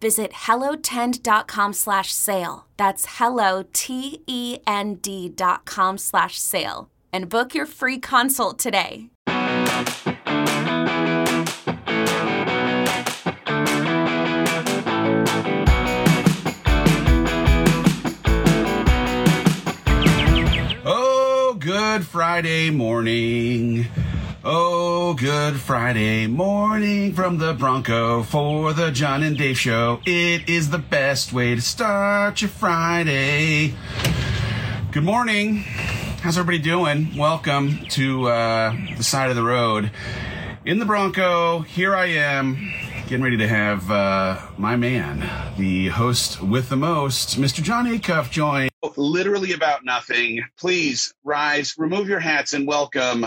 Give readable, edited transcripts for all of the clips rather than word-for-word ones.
Visit hellotend.com/sale. That's hellotend.com/sale. And book your free consult today. Oh, good Friday morning. Oh, good Friday morning from the Bronco for the John and Dave show. It is the best way to start your Friday. Good morning. How's everybody doing? Welcome to the side of the road. In the Bronco, here I am, getting ready to have my man, the host with the most, Mr. John Acuff, join. Literally about nothing. Please rise, remove your hats, and welcome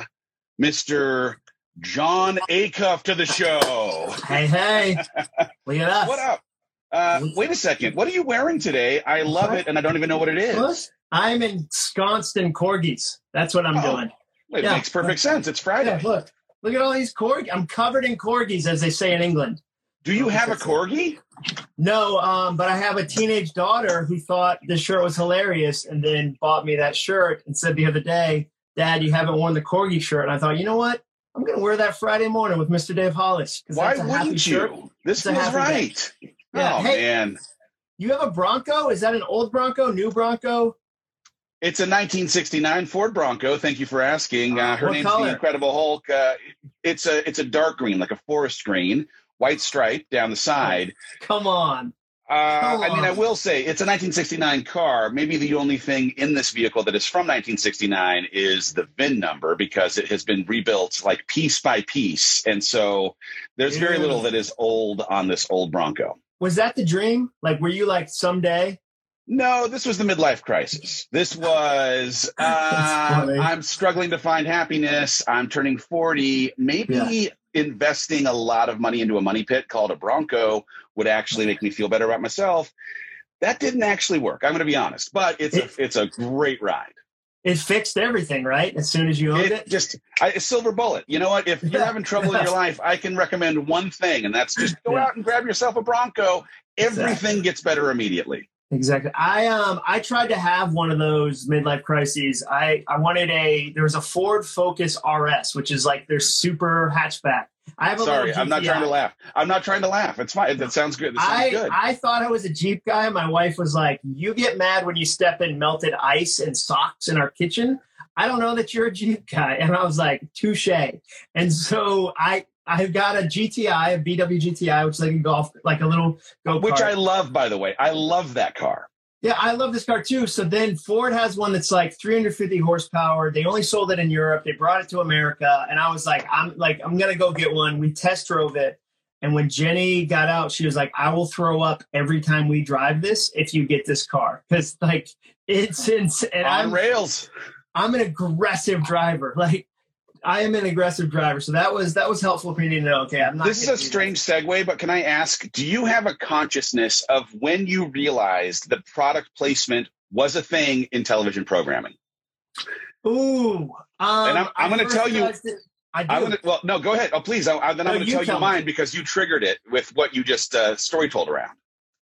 Mr. John Acuff to the show. Hey. Look at us. What up? Wait a second. What are you wearing today? I love it, and I don't even know what it is. I'm ensconced in corgis. That's what I'm doing. Well, it makes perfect sense. It's Friday. Yeah, look at all these corgis. I'm covered in corgis, as they say in England. Do you have a corgi? No, but I have a teenage daughter who thought this shirt was hilarious and then bought me that shirt and said the other day, "Dad, you haven't worn the corgi shirt." And I thought, you know what? I'm going to wear that Friday morning with Mr. Dave Hollis. Why wouldn't you? This feels right. Yeah. Oh, hey, man. You have a Bronco? Is that an old Bronco, new Bronco? It's a 1969 Ford Bronco. Thank you for asking. Her name's the Incredible Hulk. It's a dark green, like a forest green, white stripe down the side. Oh, come on. I mean, I will say it's a 1969 car. Maybe the only thing in this vehicle that is from 1969 is the VIN number, because it has been rebuilt like piece by piece. And so there's very little that is old on this old Bronco. Was that the dream? Like, were you like, someday? No, this was the midlife crisis. This was, I'm struggling to find happiness. I'm turning 40. Maybe investing a lot of money into a money pit called a Bronco would actually make me feel better about myself. That didn't actually work. I'm going to be honest, but it's a great ride. It fixed everything, right? As soon as you owned it? Just a silver bullet. You know what? If you're having trouble in your life, I can recommend one thing, and that's just go out and grab yourself a Bronco. Everything gets better immediately. Exactly. I tried to have one of those midlife crises. I wanted there was a Ford Focus RS, which is like their super hatchback. I'm not trying to laugh. It's fine. That sounds good. I thought I was a Jeep guy. My wife was like, "You get mad when you step in melted ice and socks in our kitchen. I don't know that you're a Jeep guy." And I was like, "Touche." And so I've got a GTI, a VW GTI, which is like a golf, like a little go-kart. Which I love, by the way. I love that car. Yeah, I love this car too. So then Ford has one that's like 350 horsepower. They only sold it in Europe. They brought it to America. And I was like, I'm going to go get one. We test drove it. And when Jenny got out, she was like, "I will throw up every time we drive this if you get this car." Because like it's insane. On rails. I'm an aggressive driver. Like, I am an aggressive driver, so that was helpful for me to know. Okay, I'm not. This is a strange segue, but can I ask, do you have a consciousness of when you realized that product placement was a thing in television programming? Ooh, and I'm going to tell you. I do. Well, no, go ahead. Oh, please. Then I'm going to tell you mine because you triggered it with what you just story told around.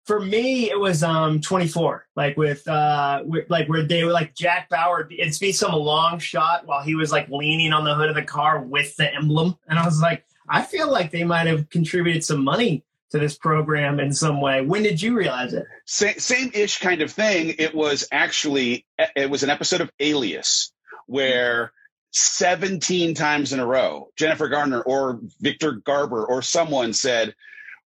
For me, it was 24, like with where they were like Jack Bauer. It'd be some long shot while he was like leaning on the hood of the car with the emblem. And I was like, I feel like they might have contributed some money to this program in some way. When did you realize it? Same-ish kind of thing. It was actually, it was an episode of Alias where 17 times in a row, Jennifer Garner or Victor Garber or someone said,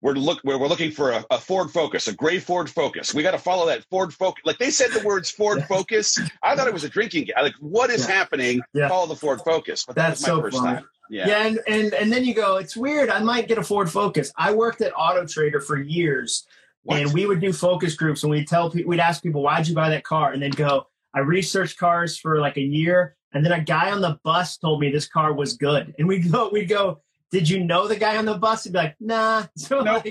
we're looking for a Ford Focus, a gray Ford Focus. We got to follow that Ford Focus. Like they said the words Ford Focus. I thought it was a drinking game. Like what is happening? Yeah. Follow the Ford Focus. But that's my so first fun. Time. Yeah. Yeah. And then you go, it's weird. I might get a Ford Focus. I worked at Auto Trader for years and we would do focus groups and we'd ask people, why'd you buy that car? And they'd go, I researched cars for like a year. And then a guy on the bus told me this car was good. And we'd go, did you know the guy on the bus? He'd be like, nah. So nope.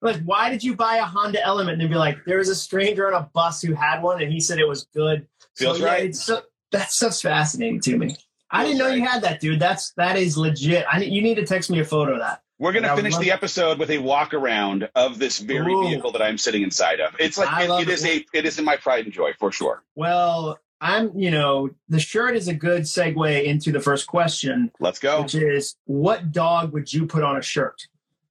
like, why did you buy a Honda Element? And they'd be like, there was a stranger on a bus who had one, and he said it was good. Feels right. It's so, that stuff's fascinating to me. I didn't know you had that, dude. That is legit. You need to text me a photo of that. We're going to finish the episode with a walk around of this very vehicle that I'm sitting inside of. It's like it is in my pride and joy for sure. Well, the shirt is a good segue into the first question. Let's go. Which is, what dog would you put on a shirt?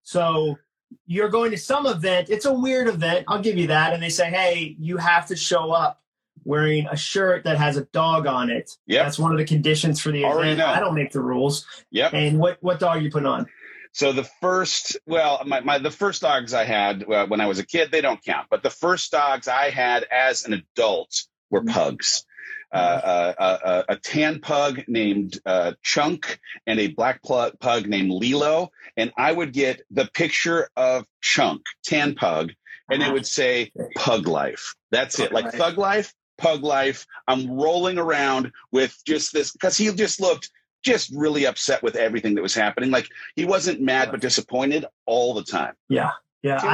So you're going to some event. It's a weird event. I'll give you that. And they say, hey, you have to show up wearing a shirt that has a dog on it. Yep. That's one of the conditions for the event. I don't make the rules. Yep. And what dog are you putting on? So the first dogs I had when I was a kid, they don't count. But the first dogs I had as an adult were pugs. A tan pug named Chunk and a black pug named Lilo. And I would get the picture of Chunk, tan pug, and it would say Pug Life. That's it. Like Thug Life, Pug Life. I'm rolling around with just this because he just looked just really upset with everything that was happening. Like he wasn't mad, but disappointed all the time. Yeah. Yeah. So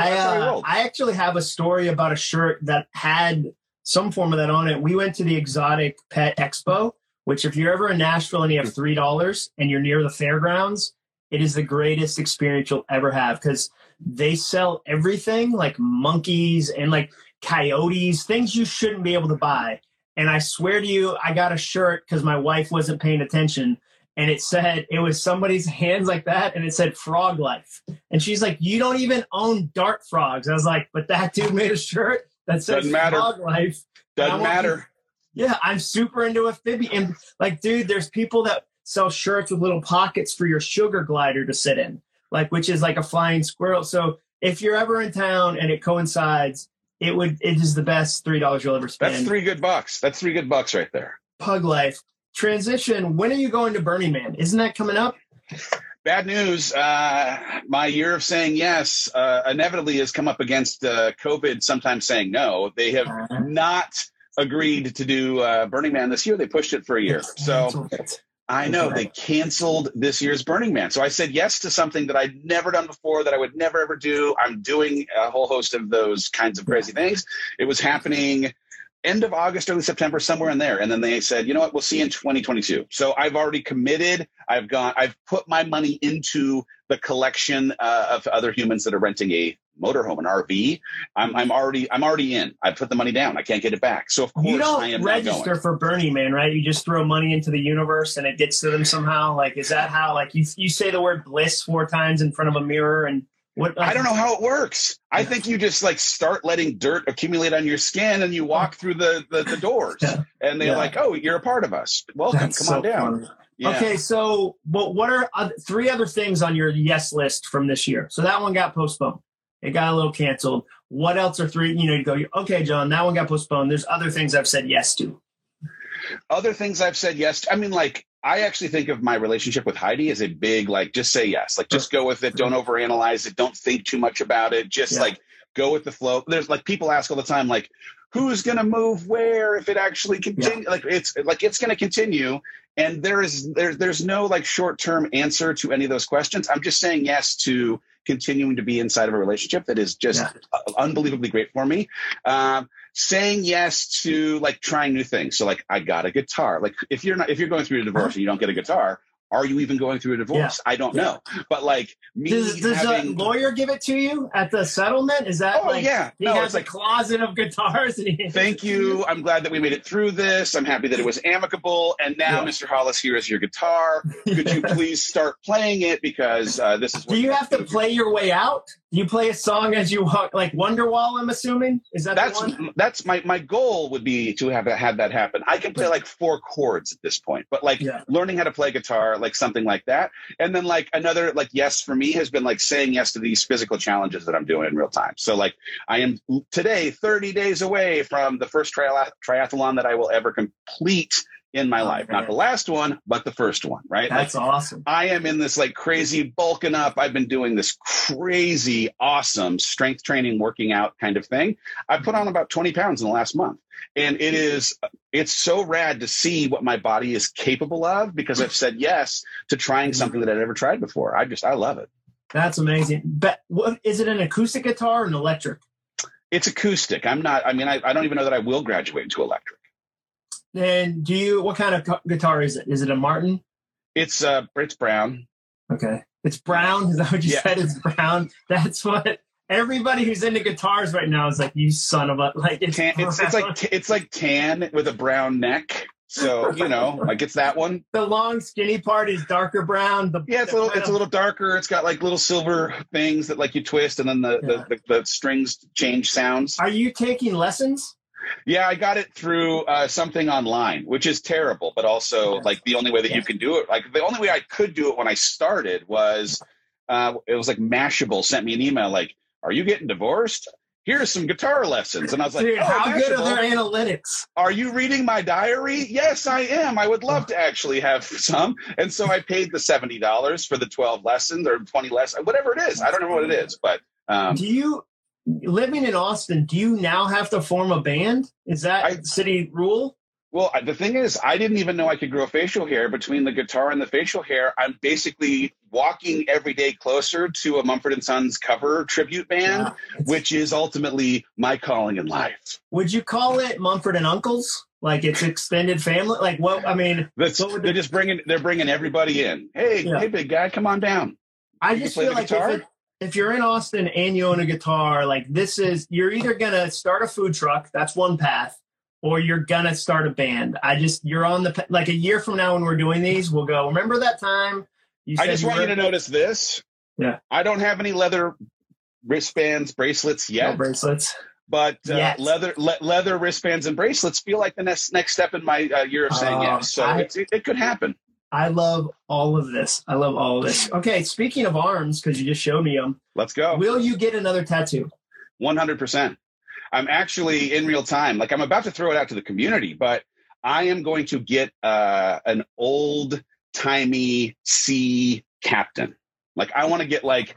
I actually have a story about a shirt that had some form of that on it. We went to the Exotic Pet Expo, which if you're ever in Nashville and you have $3 and you're near the fairgrounds, it is the greatest experience you'll ever have because they sell everything like monkeys and like coyotes, things you shouldn't be able to buy. And I swear to you, I got a shirt because my wife wasn't paying attention. And it was somebody's hands like that. And it said Frog Life. And she's like, you don't even own dart frogs. I was like, but that dude made a shirt that says Frog Life. Doesn't matter. Yeah. I'm super into amphibian. And like, dude, there's people that sell shirts with little pockets for your sugar glider to sit in, like, which is like a flying squirrel. So if you're ever in town and it coincides, it is the best $3 you'll ever spend. That's $3 good bucks. That's $3 good bucks right there. Pug Life. Transition. When are you going to Burning Man? Isn't that coming up? Bad news. My year of saying yes inevitably has come up against COVID sometimes saying no. They have not agreed to do Burning Man this year. They pushed it for a year. So I know they canceled this year's Burning Man. So I said yes to something that I'd never done before, that I would never, ever do. I'm doing a whole host of those kinds of crazy things. It was happening end of August, early September, somewhere in there. And then they said, you know what, we'll see in 2022. So I've already committed. I've put my money into the collection of other humans that are renting a motorhome, an RV. I'm already in. I put the money down. I can't get it back. So of course I am not going. You don't register for Burning Man, right? You just throw money into the universe and it gets to them somehow. Like, is that how, like you say the word bliss 4 times in front of a mirror and I don't know how it works. I think you just like start letting dirt accumulate on your skin and you walk through the doors and they're like, oh, you're a part of us. Welcome. Come on down. Yeah. Okay. So what are 3 other things on your yes list from this year? So that one got postponed. It got a little canceled. What else are 3, you go, okay, John, that one got postponed. There's other things I've said yes to. Other things I've said yes to. I mean, like, I actually think of my relationship with Heidi as a big, like, just say yes. Like, just go with it. Don't overanalyze it. Don't think too much about it. Just, like, go with the flow. There's, like, people ask all the time, like, who's going to move where if it actually continues? Yeah. Like, it's going to continue. And there's no, like, short-term answer to any of those questions. I'm just saying yes to continuing to be inside of a relationship that is just unbelievably great for me. Saying yes to like trying new things. So like I got a guitar. Like if you're going through a divorce and you don't get a guitar, Are you even going through a divorce? Yeah. I don't know. But like me, does a lawyer give it to you at the settlement? Is that he has a closet of guitars? And thank you. I'm glad that we made it through this. I'm happy that it was amicable. And now, Mr. Hollis, here is your guitar. Could you please start playing it? Because this is what you have to play your way out? You play a song as you walk, like Wonderwall, I'm assuming? Is that the one? That's my goal would be to have that happen. I can play like four chords at this point, but learning how to play guitar, like something like that. And then like another, like yes for me has been like saying yes to these physical challenges that I'm doing in real time. So like I am today 30 days away from the first triathlon that I will ever complete in my life. Man. Not the last one, but the first one, right? That's like, awesome. I am in this like crazy bulking up. I've been doing this crazy, awesome strength training, working out kind of thing. I put on about 20 pounds in the last month. And it's so rad to see what my body is capable of because I've said yes to trying something that I'd never tried before. I love it. That's amazing. But is it an acoustic guitar or an electric? It's acoustic. I don't even know that I will graduate to electric. And what kind of guitar is it? Is it a Martin? It's brown. Okay. It's brown? Is that what you said? It's brown. That's what everybody who's into guitars right now is like, you son of a, like it's tan, it's like tan with a brown neck. So, you know, like it's that one. The long skinny part is darker brown. It's a little darker. It's got like little silver things that like you twist and then the strings change sounds. Are you taking lessons? Yeah, I got it through something online, which is terrible, but also like the only way that you can do it, like the only way I could do it when I started was it was like Mashable sent me an email like, are you getting divorced? Here's some guitar lessons. And I was like, dude, how good are their analytics? Are you reading my diary? Yes, I am. I would love to actually have some. And so I paid the $70 for the 12 lessons or 20 lessons, whatever it is. I don't know what it is, but do you... Living in Austin, do you now have to form a band? Is that city rule? Well, the thing is, I didn't even know I could grow facial hair. Between the guitar and the facial hair, I'm basically walking every day closer to a Mumford & Sons cover tribute band, which is ultimately my calling in life. Would you call it Mumford & Uncles? Like it's extended family? Like what? I mean, they're bringing everybody in. Hey, big guy, come on down. I just feel like if you're in Austin and you own a guitar, like you're either going to start a food truck. That's one path, or you're going to start a band. You're on the, like a year from now when we're doing these, we'll go, remember that time? I just want you to notice this. Yeah. I don't have any leather wristbands, bracelets yet. No bracelets. But leather wristbands and bracelets feel like the next step in my year of saying yes. So it could happen. I love all of this. Okay, speaking of arms, because you just showed me them. Let's go. Will you get another tattoo? 100%. I'm actually in real time. Like I'm about to throw it out to the community, but I am going to get an old-timey sea captain. Like I want to get like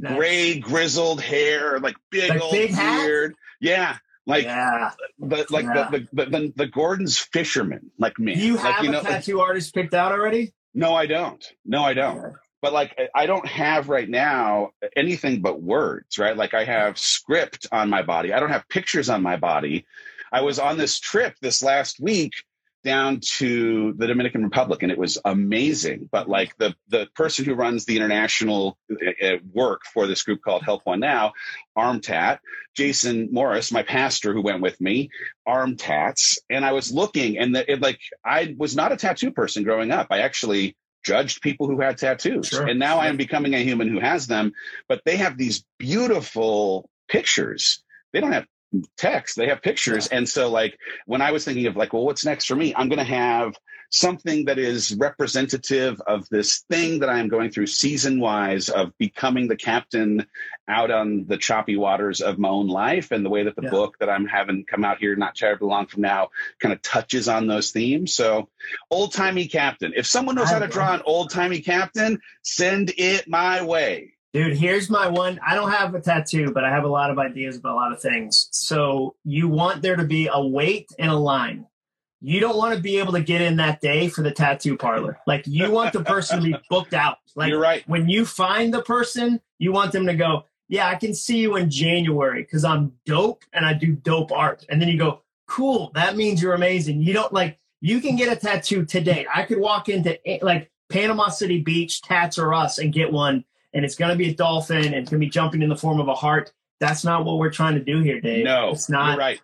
gray grizzled hair, like big old beard. Yeah. The Gordon's fisherman, like me. Do you have a tattoo artist picked out already? No, I don't. Yeah. But like, I don't have right now anything but words, right? Like I have script on my body. I don't have pictures on my body. I was on this trip this last week down to the Dominican Republic, and it was amazing. But like the person who runs the international work for this group called Health One Now, arm tat, Jason Morris, my pastor who went with me, arm tats. And I was looking, and I was not a tattoo person growing up. I actually judged people who had tattoos. Sure. And now I am becoming a human who has them, but they have these beautiful pictures. They don't have text, they have pictures. And so like when I was thinking of like, well, what's next for me, I'm going to have something that is representative of this thing that I'm going through season wise of becoming the captain out on the choppy waters of my own life, and the way that the book that I'm having come out here not terribly long from now kind of touches on those themes. So old-timey captain, if someone knows how to draw an old-timey captain, send it my way. Dude, here's my one. I don't have a tattoo, but I have a lot of ideas about a lot of things. So you want there to be a weight and a line. You don't want to be able to get in that day for the tattoo parlor. Like you want the person to be booked out. Like you're right. When you find the person, you want them to go, yeah, I can see you in January because I'm dope and I do dope art. And then you go, cool, that means you're amazing. You don't like, you can get a tattoo today. I could walk into like Panama City Beach, Tats or Us, and get one. And it's going to be a dolphin, and it's going to be jumping in the form of a heart. That's not what we're trying to do here, Dave. No, it's not. You're right.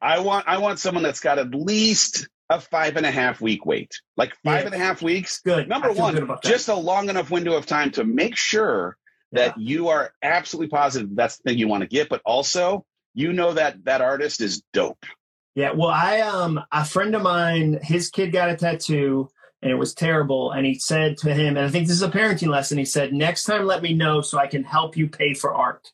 I want someone that's got at least a 5.5 week wait, like five and a half weeks. Good. Number one, just a long enough window of time to make sure that you are absolutely positive that's the thing you want to get, but also you know that that artist is dope. Yeah. Well, a friend of mine, his kid got a tattoo and it was terrible. And he said to him, and I think this is a parenting lesson. He said, next time, let me know so I can help you pay for art.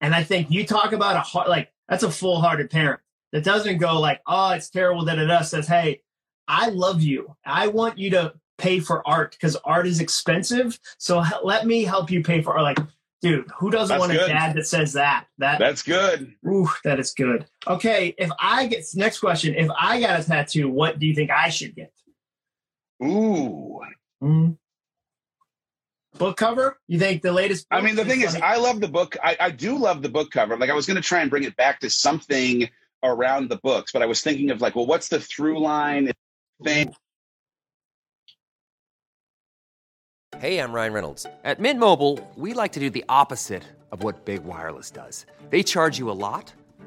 And I think you talk about a heart, like that's a full hearted parent that doesn't go like, oh, it's terrible. That says, hey, I love you. I want you to pay for art because art is expensive. So let me help you pay for art. Like, dude, who doesn't want a dad that says that? That's good. Ooh, that is good. Okay. Next question. If I got a tattoo, what do you think I should get? Ooh. Mm-hmm. Book cover? You think the latest? I mean, the thing is, I love the book. I do love the book cover. Like, I was going to try and bring it back to something around the books, but I was thinking of like, well, what's the through line thing? Hey, I'm Ryan Reynolds. At Mint Mobile, we like to do the opposite of what Big Wireless does. They charge you a lot.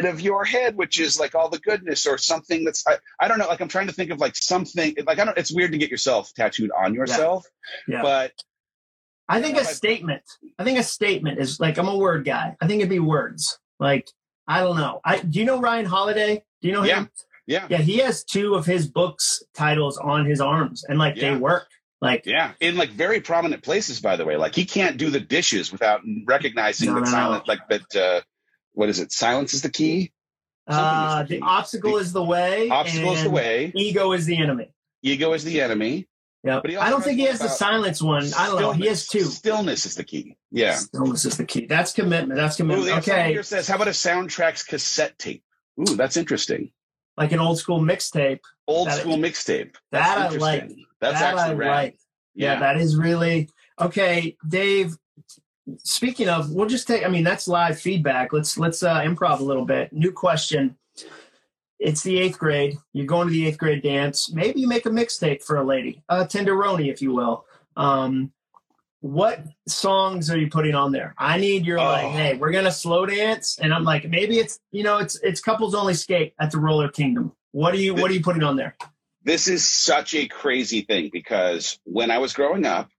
Of your head, which is like all the goodness or something that's I don't know, like I'm trying to think of like something like I don't, it's weird to get yourself tattooed on yourself, but I think a statement is like, I'm a word guy. I think it'd be words. Like, I don't know. Do you know Ryan Holiday? Do you know him? Yeah. Yeah. He has two of his books titles on his arms and like they work. Like, in like very prominent places, by the way. Like he can't do the dishes without recognizing that silent, like that, what is it? Silence is the key. The obstacle is the way. Obstacle is the way. Ego is the enemy. Ego is the enemy. Yeah, but I don't think he has the silence one. I don't know. He has two. Stillness is the key. Yeah. Stillness is the key. That's commitment. Ooh, okay. Here says, how about a soundtrack's cassette tape? Ooh, that's interesting. Like an old school mixtape. That I like. That's actually right. Yeah, that is really okay, Dave. Speaking of, we'll just take, I mean, that's live feedback. Let's improv a little bit. New question. It's the 8th grade. You're going to the 8th grade dance. Maybe you make a mixtape for a lady, a tenderoni, if you will. What songs are you putting on there? I need your like, hey, we're going to slow dance. And I'm like, maybe it's, you know, it's couples only skate at the Roller Kingdom. What are you putting on there? This is such a crazy thing because when I was growing up,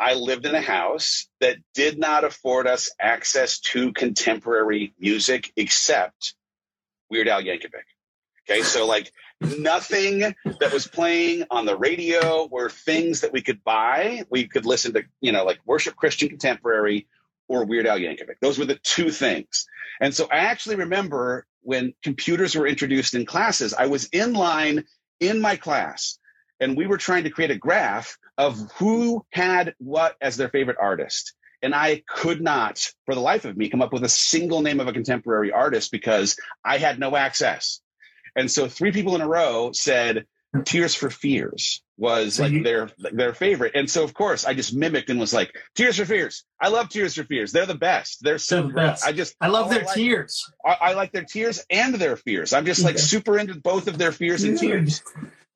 I lived in a house that did not afford us access to contemporary music except Weird Al Yankovic. Okay, so like nothing that was playing on the radio were things that we could buy. We could listen to, you know, like worship Christian contemporary or Weird Al Yankovic. Those were the two things. And so I actually remember when computers were introduced in classes, I was in line in my class and we were trying to create a graph of who had what as their favorite artist. And I could not, for the life of me, come up with a single name of a contemporary artist because I had no access. And so 3 people in a row said Tears for Fears was like their favorite. And so, of course, I just mimicked and was like, Tears for Fears. I love Tears for Fears. They're the best. They're so great. I love their tears. I like their tears and their fears. I'm just like super into both of their fears and tears.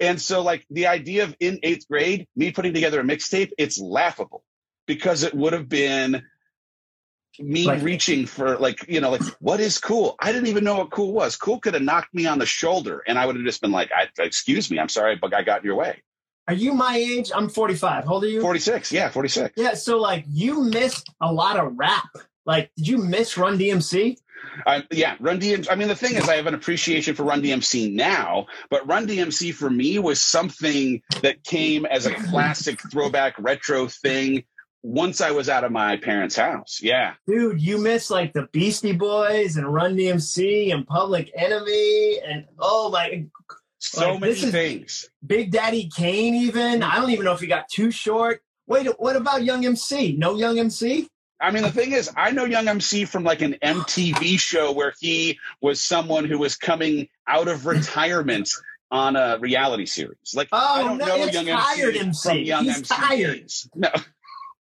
And so, like, the idea of in 8th grade, me putting together a mixtape, it's laughable because it would have been me like, reaching for, like, you know, like, what is cool? I didn't even know what cool was. Cool could have knocked me on the shoulder, and I would have just been like, excuse me, I'm sorry, but I got in your way. Are you my age? I'm 45. How old are you? 46. Yeah, 46. Yeah, so, like, you missed a lot of rap. Like, did you miss Run DMC? Yeah, Run DMC. I mean, the thing is, I have an appreciation for Run DMC now, but Run DMC for me was something that came as a classic throwback retro thing once I was out of my parents' house. Yeah. Dude, you miss like the Beastie Boys and Run DMC and Public Enemy and oh my. So like, many things. Big Daddy Kane even. I don't even know if he got too short. Wait, what about Young MC? No Young MC? I mean, the thing is, I know Young MC from like an MTV show where he was someone who was coming out of retirement on a reality series. Like, I don't know Young MC from Young MC. He's tired.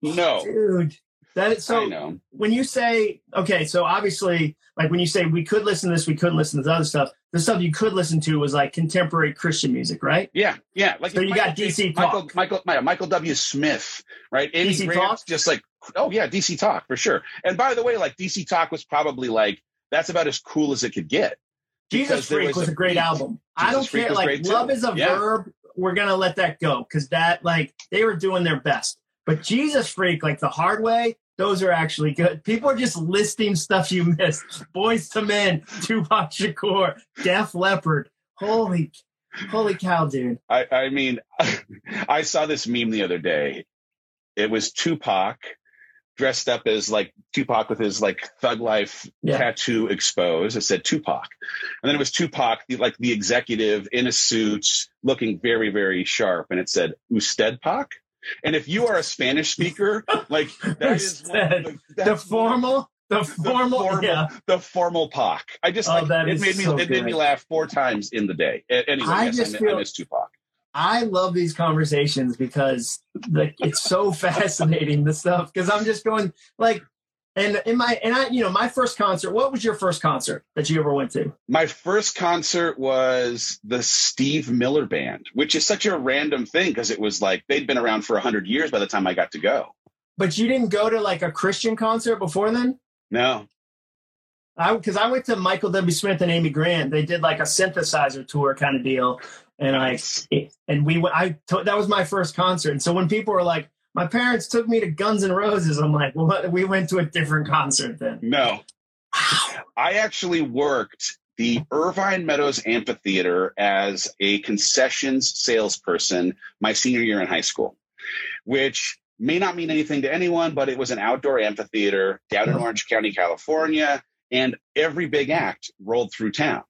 No. Dude. That is, so I know. When you say, okay, so obviously, like when you say we could listen to this, we couldn't listen to this other stuff, the stuff you could listen to was like contemporary Christian music, right? Yeah, yeah. Like so you got DC Talk. Michael W. Smith, right? DC Talk? Just like, oh yeah, DC Talk for sure. And by the way, like DC Talk was probably like, that's about as cool as it could get. Jesus Freak was a great album. I don't care, like love is a verb. We're going to let that go because that, like, they were doing their best. But Jesus Freak, like The Hard Way, those are actually good. People are just listing stuff you missed. Boyz II Men, Tupac Shakur, Def Leppard. Holy cow, dude. I mean, I saw this meme the other day. It was Tupac dressed up as like Tupac with his like Thug Life tattoo exposed. It said Tupac. And then it was Tupac, like the executive in a suit looking very, very sharp. And it said, Usted Pac? And if you are a Spanish speaker, like that is the formal Pac. I just made me laugh four times in the day. Anyway, I miss Tupac. I love these conversations because it's so fascinating the stuff. Because I'm just going like, my first concert. What was your first concert that you ever went to? My first concert was the Steve Miller Band, which is such a random thing because it was like they'd been around for 100 years by the time I got to go. But you didn't go to like a Christian concert before then? No. Because I went to Michael W. Smith and Amy Grant. They did like a synthesizer tour kind of deal. And that was my first concert. And so when people were like, my parents took me to Guns N' Roses, I'm like, well, we went to a different concert then. No. I actually worked the Irvine Meadows Amphitheater as a concessions salesperson my senior year in high school, which may not mean anything to anyone, but it was an outdoor amphitheater down in Orange County, California, and every big act rolled through town.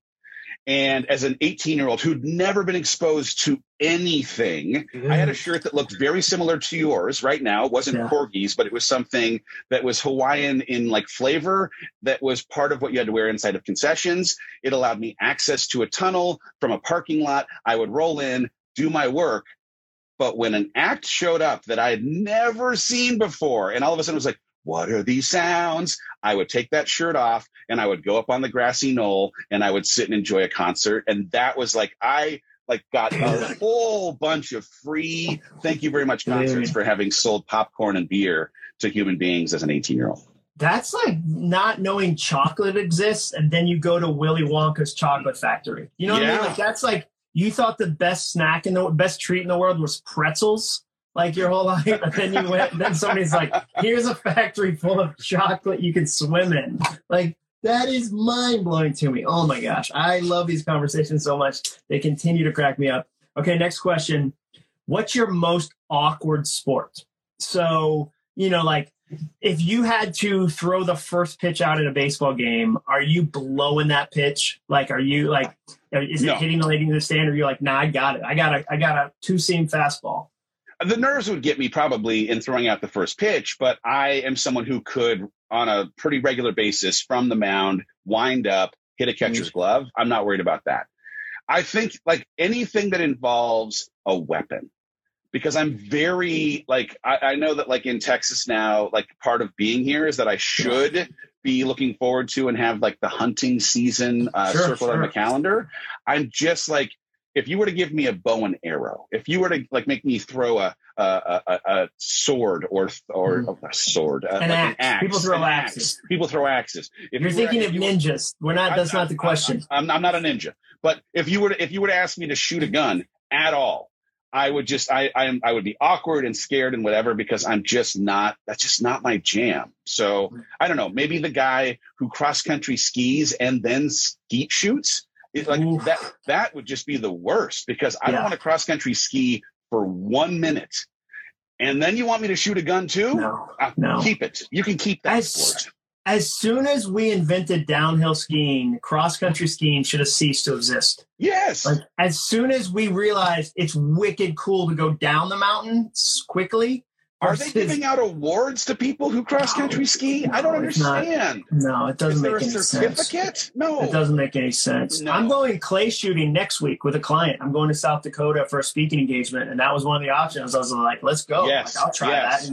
And as an 18-year-old who'd never been exposed to anything, I had a shirt that looked very similar to yours right now. It wasn't Corgi's, but it was something that was Hawaiian in like flavor that was part of what you had to wear inside of concessions. It allowed me access to a tunnel from a parking lot. I would roll in, do my work. But when an act showed up that I had never seen before, and all of a sudden it was like, what are these sounds? I would take that shirt off and I would go up on the grassy knoll and I would sit and enjoy a concert. And that was like, I like got a whole bunch of free, thank you very much concerts for having sold popcorn and beer to human beings as an 18-year-old. That's like not knowing chocolate exists. And then you go to Willy Wonka's chocolate factory. You know what I mean? Like that's like, you thought the best snack in the best treat in the world was pretzels. Like your whole life, and then you went, and then somebody's like, here's a factory full of chocolate you can swim in. Like, that is mind-blowing to me. Oh, my gosh. I love these conversations so much. They continue to crack me up. Okay, next question. What's your most awkward sport? So, you know, like, if you had to throw the first pitch out at a baseball game, are you blowing that pitch? Like, are you, like, is it hitting the lady in the stand, or you're like, nah, I got it. I got a two-seam fastball. The nerves would get me probably in throwing out the first pitch, but I am someone who could, on a pretty regular basis, from the mound, wind up, hit a catcher's glove. I'm not worried about that. I think like anything that involves a weapon, because I'm very like, I know that like in Texas now, like part of being here is that I should be looking forward to and have like the hunting season circled on the calendar. I'm just like, if you were to give me a bow and arrow, if you were to like make me throw a sword or an axe. People throw axes. You're thinking of ninjas. That's not the question. I'm not a ninja. But if you were to ask me to shoot a gun at all, I would just I would be awkward and scared and whatever because that's just not my jam. So I don't know. Maybe the guy who cross country skis and then skeet shoots. It's like that would just be the worst because I don't want to cross country ski for 1 minute. And then you want me to shoot a gun too? No. Keep it. You can keep that sport. As soon as we invented downhill skiing, cross country skiing should have ceased to exist. Yes. Like, as soon as we realized it's wicked cool to go down the mountain quickly, Are they giving out awards to people who cross-country ski? No, I don't understand. No, it doesn't make any sense. Is there a certificate? No. It doesn't make any sense. No. I'm going clay shooting next week with a client. I'm going to South Dakota for a speaking engagement, and that was one of the options. I was like, let's go. Yes, like, I'll try that.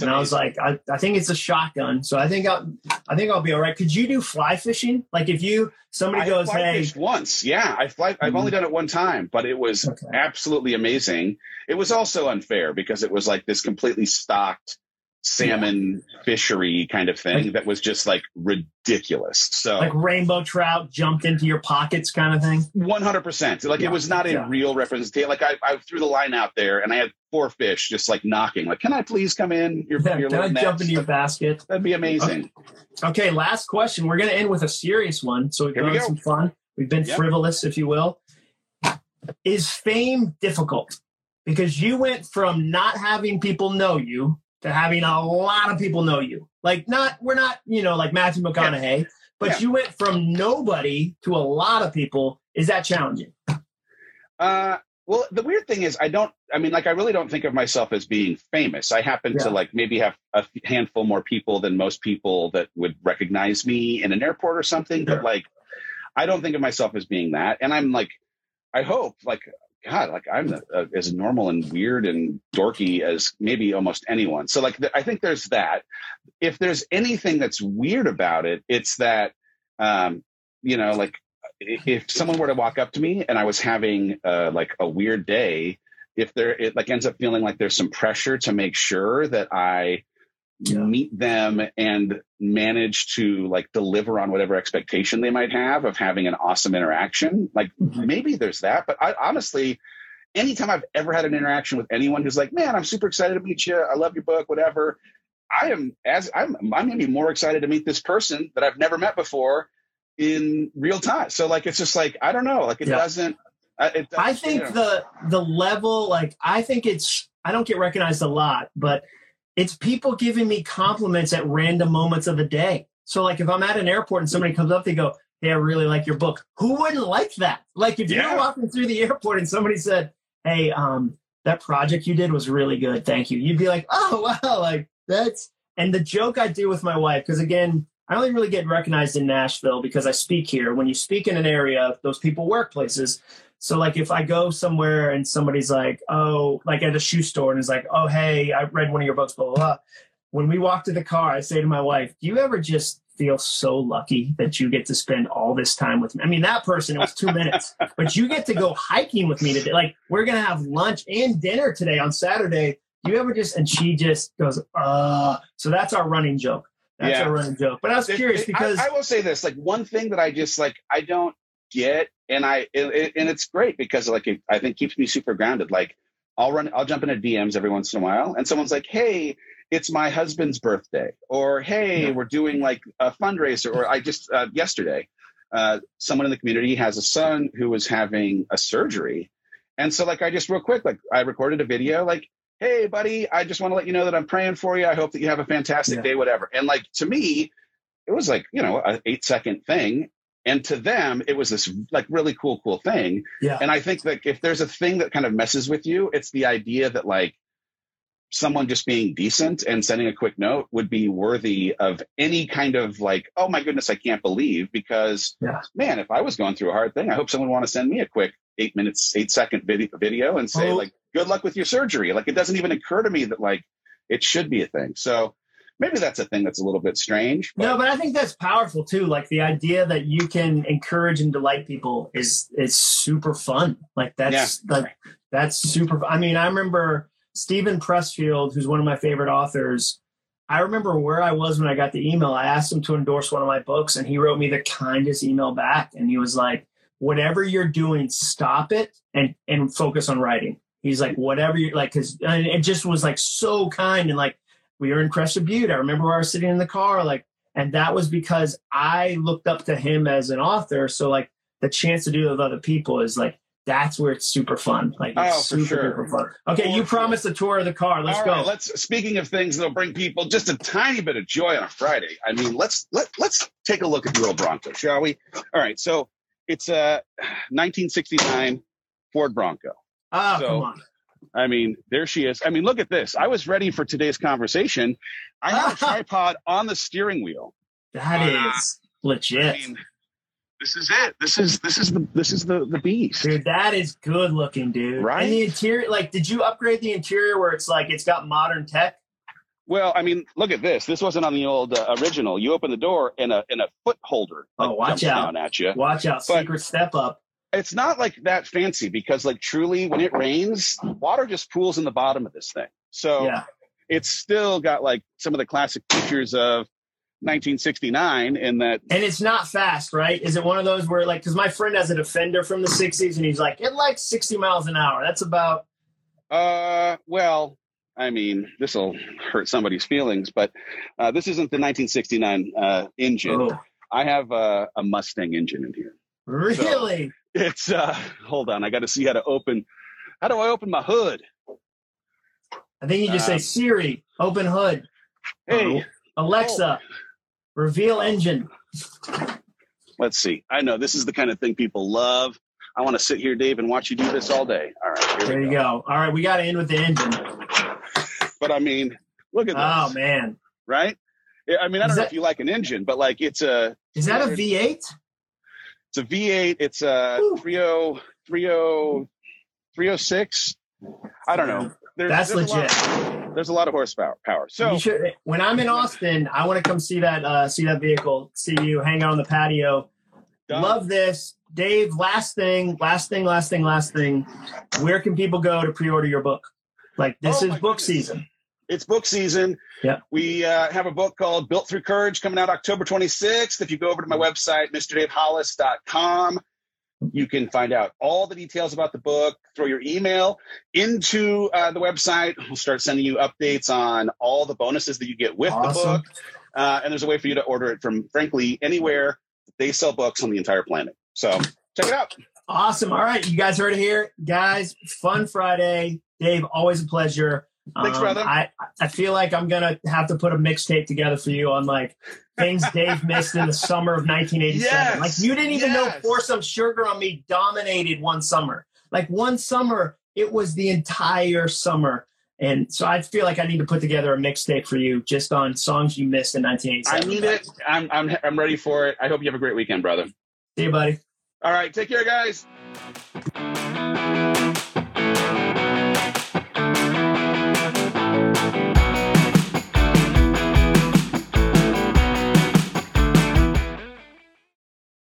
And, I was like, I think it's a shotgun. So I think I'll be all right. Could you do fly fishing? Like if somebody goes, hey. I fished once. Yeah. I've only done it one time, but it was absolutely amazing. It was also unfair because it was like this completely stocked salmon fishery kind of thing that was just like ridiculous. So like rainbow trout jumped into your pockets kind of thing. 100%. Like it was not a real representation. Like I threw the line out there and I had 4 fish just like knocking. Like, can I please come in? Jump into your basket? That'd be amazing. Okay. Last question. We're going to end with a serious one. So we've done some fun. We've been frivolous, if you will. Is fame difficult? Because you went from not having people know you to having a lot of people know you. Like we're not like Matthew McConaughey, but you went from nobody to a lot of people. Is that challenging? Well, the weird thing is I really don't think of myself as being famous. I happen to like maybe have a handful more people than most people that would recognize me in an airport or something. Sure. But like, I don't think of myself as being that. And I'm like, I hope like, God, like I'm as normal and weird and dorky as maybe almost anyone. So like, I think there's that. If there's anything that's weird about it, it's that, like if someone were to walk up to me and I was having like a weird day, it like ends up feeling like there's some pressure to make sure that I meet them and manage to like deliver on whatever expectation they might have of having an awesome interaction. Like maybe there's that, but I honestly, anytime I've ever had an interaction with anyone who's like, man, I'm super excited to meet you. I love your book, whatever. I'm maybe more excited to meet this person that I've never met before in real time. So like, it's just like, I don't know. Like I don't get recognized a lot, but it's people giving me compliments at random moments of the day. So like if I'm at an airport and somebody comes up, they go, hey, I really like your book. Who wouldn't like that? Like if you're walking through the airport and somebody said, hey, that project you did was really good. Thank you. You'd be like, oh, wow. Like that's, and the joke I do with my wife, because again, I only really get recognized in Nashville because I speak here. When you speak in an area, those people work places. So like if I go somewhere and somebody's like, oh, like at a shoe store and is like, oh, hey, I read one of your books, blah, blah, blah. When we walk to the car, I say to my wife, do you ever just feel so lucky that you get to spend all this time with me? I mean, that person, it was 2 minutes, but you get to go hiking with me today. Like we're going to have lunch and dinner today on Saturday. Do you ever just, and she just goes, so that's our running joke. That's our running joke. But I was curious because I will say this, like one thing that I just like, I don't get, and it's great because like it, I think keeps me super grounded. Like I'll jump into DMs every once in a while and someone's like, hey, it's my husband's birthday, or hey, we're doing like a fundraiser, or I just yesterday someone in the community has a son who was having a surgery, and so like I just real quick like I recorded a video like, hey buddy, I just want to let you know that I'm praying for you, I hope that you have a fantastic day, whatever. And like to me it was like, you know, an 8-second thing. And to them, it was this like really cool thing. Yeah. And I think that if there's a thing that kind of messes with you, it's the idea that like someone just being decent and sending a quick note would be worthy of any kind of like, oh my goodness, I can't believe, because man, if I was going through a hard thing, I hope someone want to send me a quick 8-second video and say like, good luck with your surgery. Like it doesn't even occur to me that like it should be a thing. So maybe that's a thing that's a little bit strange. But. No, but I think that's powerful too. Like the idea that you can encourage and delight people is super fun. Like that's that's super. I mean, I remember Stephen Pressfield, who's one of my favorite authors. I remember where I was when I got the email. I asked him to endorse one of my books and he wrote me the kindest email back. And he was like, whatever you're doing, stop it and focus on writing. He's like, whatever you like, cause and it just was like so kind. And like, we were in Crested Butte. I remember I was sitting in the car, like, and that was because I looked up to him as an author. So like the chance to do it with other people is like, that's where it's super fun. Like, it's super fun. Okay. You promised a tour of the car. Let's go. Right, speaking of things that'll bring people just a tiny bit of joy on a Friday. I mean, let's take a look at your old Bronco, shall we? All right. So it's a 1969 Ford Bronco. Oh, so, come on. I mean, there she is. I mean, look at this. I was ready for today's conversation. I have a tripod on the steering wheel. That is legit. I mean, this is it. This is the beast. Dude, that is good looking, dude. Right? And the interior, like, did you upgrade the interior where it's like it's got modern tech? Well, I mean, look at this. This wasn't on the old original. You open the door and a foot holder. Like, oh, watch out! At you. Watch out! But secret step up. It's not like that fancy because, like, truly, when it rains, water just pools in the bottom of this thing. So it's still got like some of the classic features of 1969 in that. And it's not fast, right? Is it one of those where, like, because my friend has a Defender from the 60s and he's like, it likes 60 miles an hour. That's about. Well. I mean, this will hurt somebody's feelings, but this isn't the 1969 engine. Oh. I have a Mustang engine in here. Really? So it's, hold on. I got to see how to open. How do I open my hood? I think you just say, Siri, open hood. Hey. Alexa, reveal engine. Let's see. I know this is the kind of thing people love. I want to sit here, Dave, and watch you do this all day. All right. There you go. All right. We got to end with the engine. But I mean, look at this. Oh man! Right? I mean, I don't know if you like an engine, but like it's a. Is that a V8? It's a V8. It's a 306. I don't know. That's legit. There's a lot of horsepower. So when I'm in Austin, I want to come see that vehicle. See you hang out on the patio. Done. Love this, Dave. Last thing. Where can people go to pre-order your book? Like, this is book season. It's book season. Yeah. We have a book called Built Through Courage coming out October 26th. If you go over to my website, MrDaveHollis.com, you can find out all the details about the book. Throw your email into the website. We'll start sending you updates on all the bonuses that you get with the book. And there's a way for you to order it from, frankly, anywhere. They sell books on the entire planet. So check it out. Awesome. All right. You guys heard it here. Guys, fun Friday. Dave, always a pleasure. Thanks, brother. I feel like I'm going to have to put a mixtape together for you on, like, things Dave missed in the summer of 1987. Yes, like, you didn't even know Pour Some Sugar on Me dominated one summer. Like, one summer, it was the entire summer. And so I feel like I need to put together a mixtape for you just on songs you missed in 1987. I need it. I'm ready for it. I hope you have a great weekend, brother. See you, buddy. All right. Take care, guys.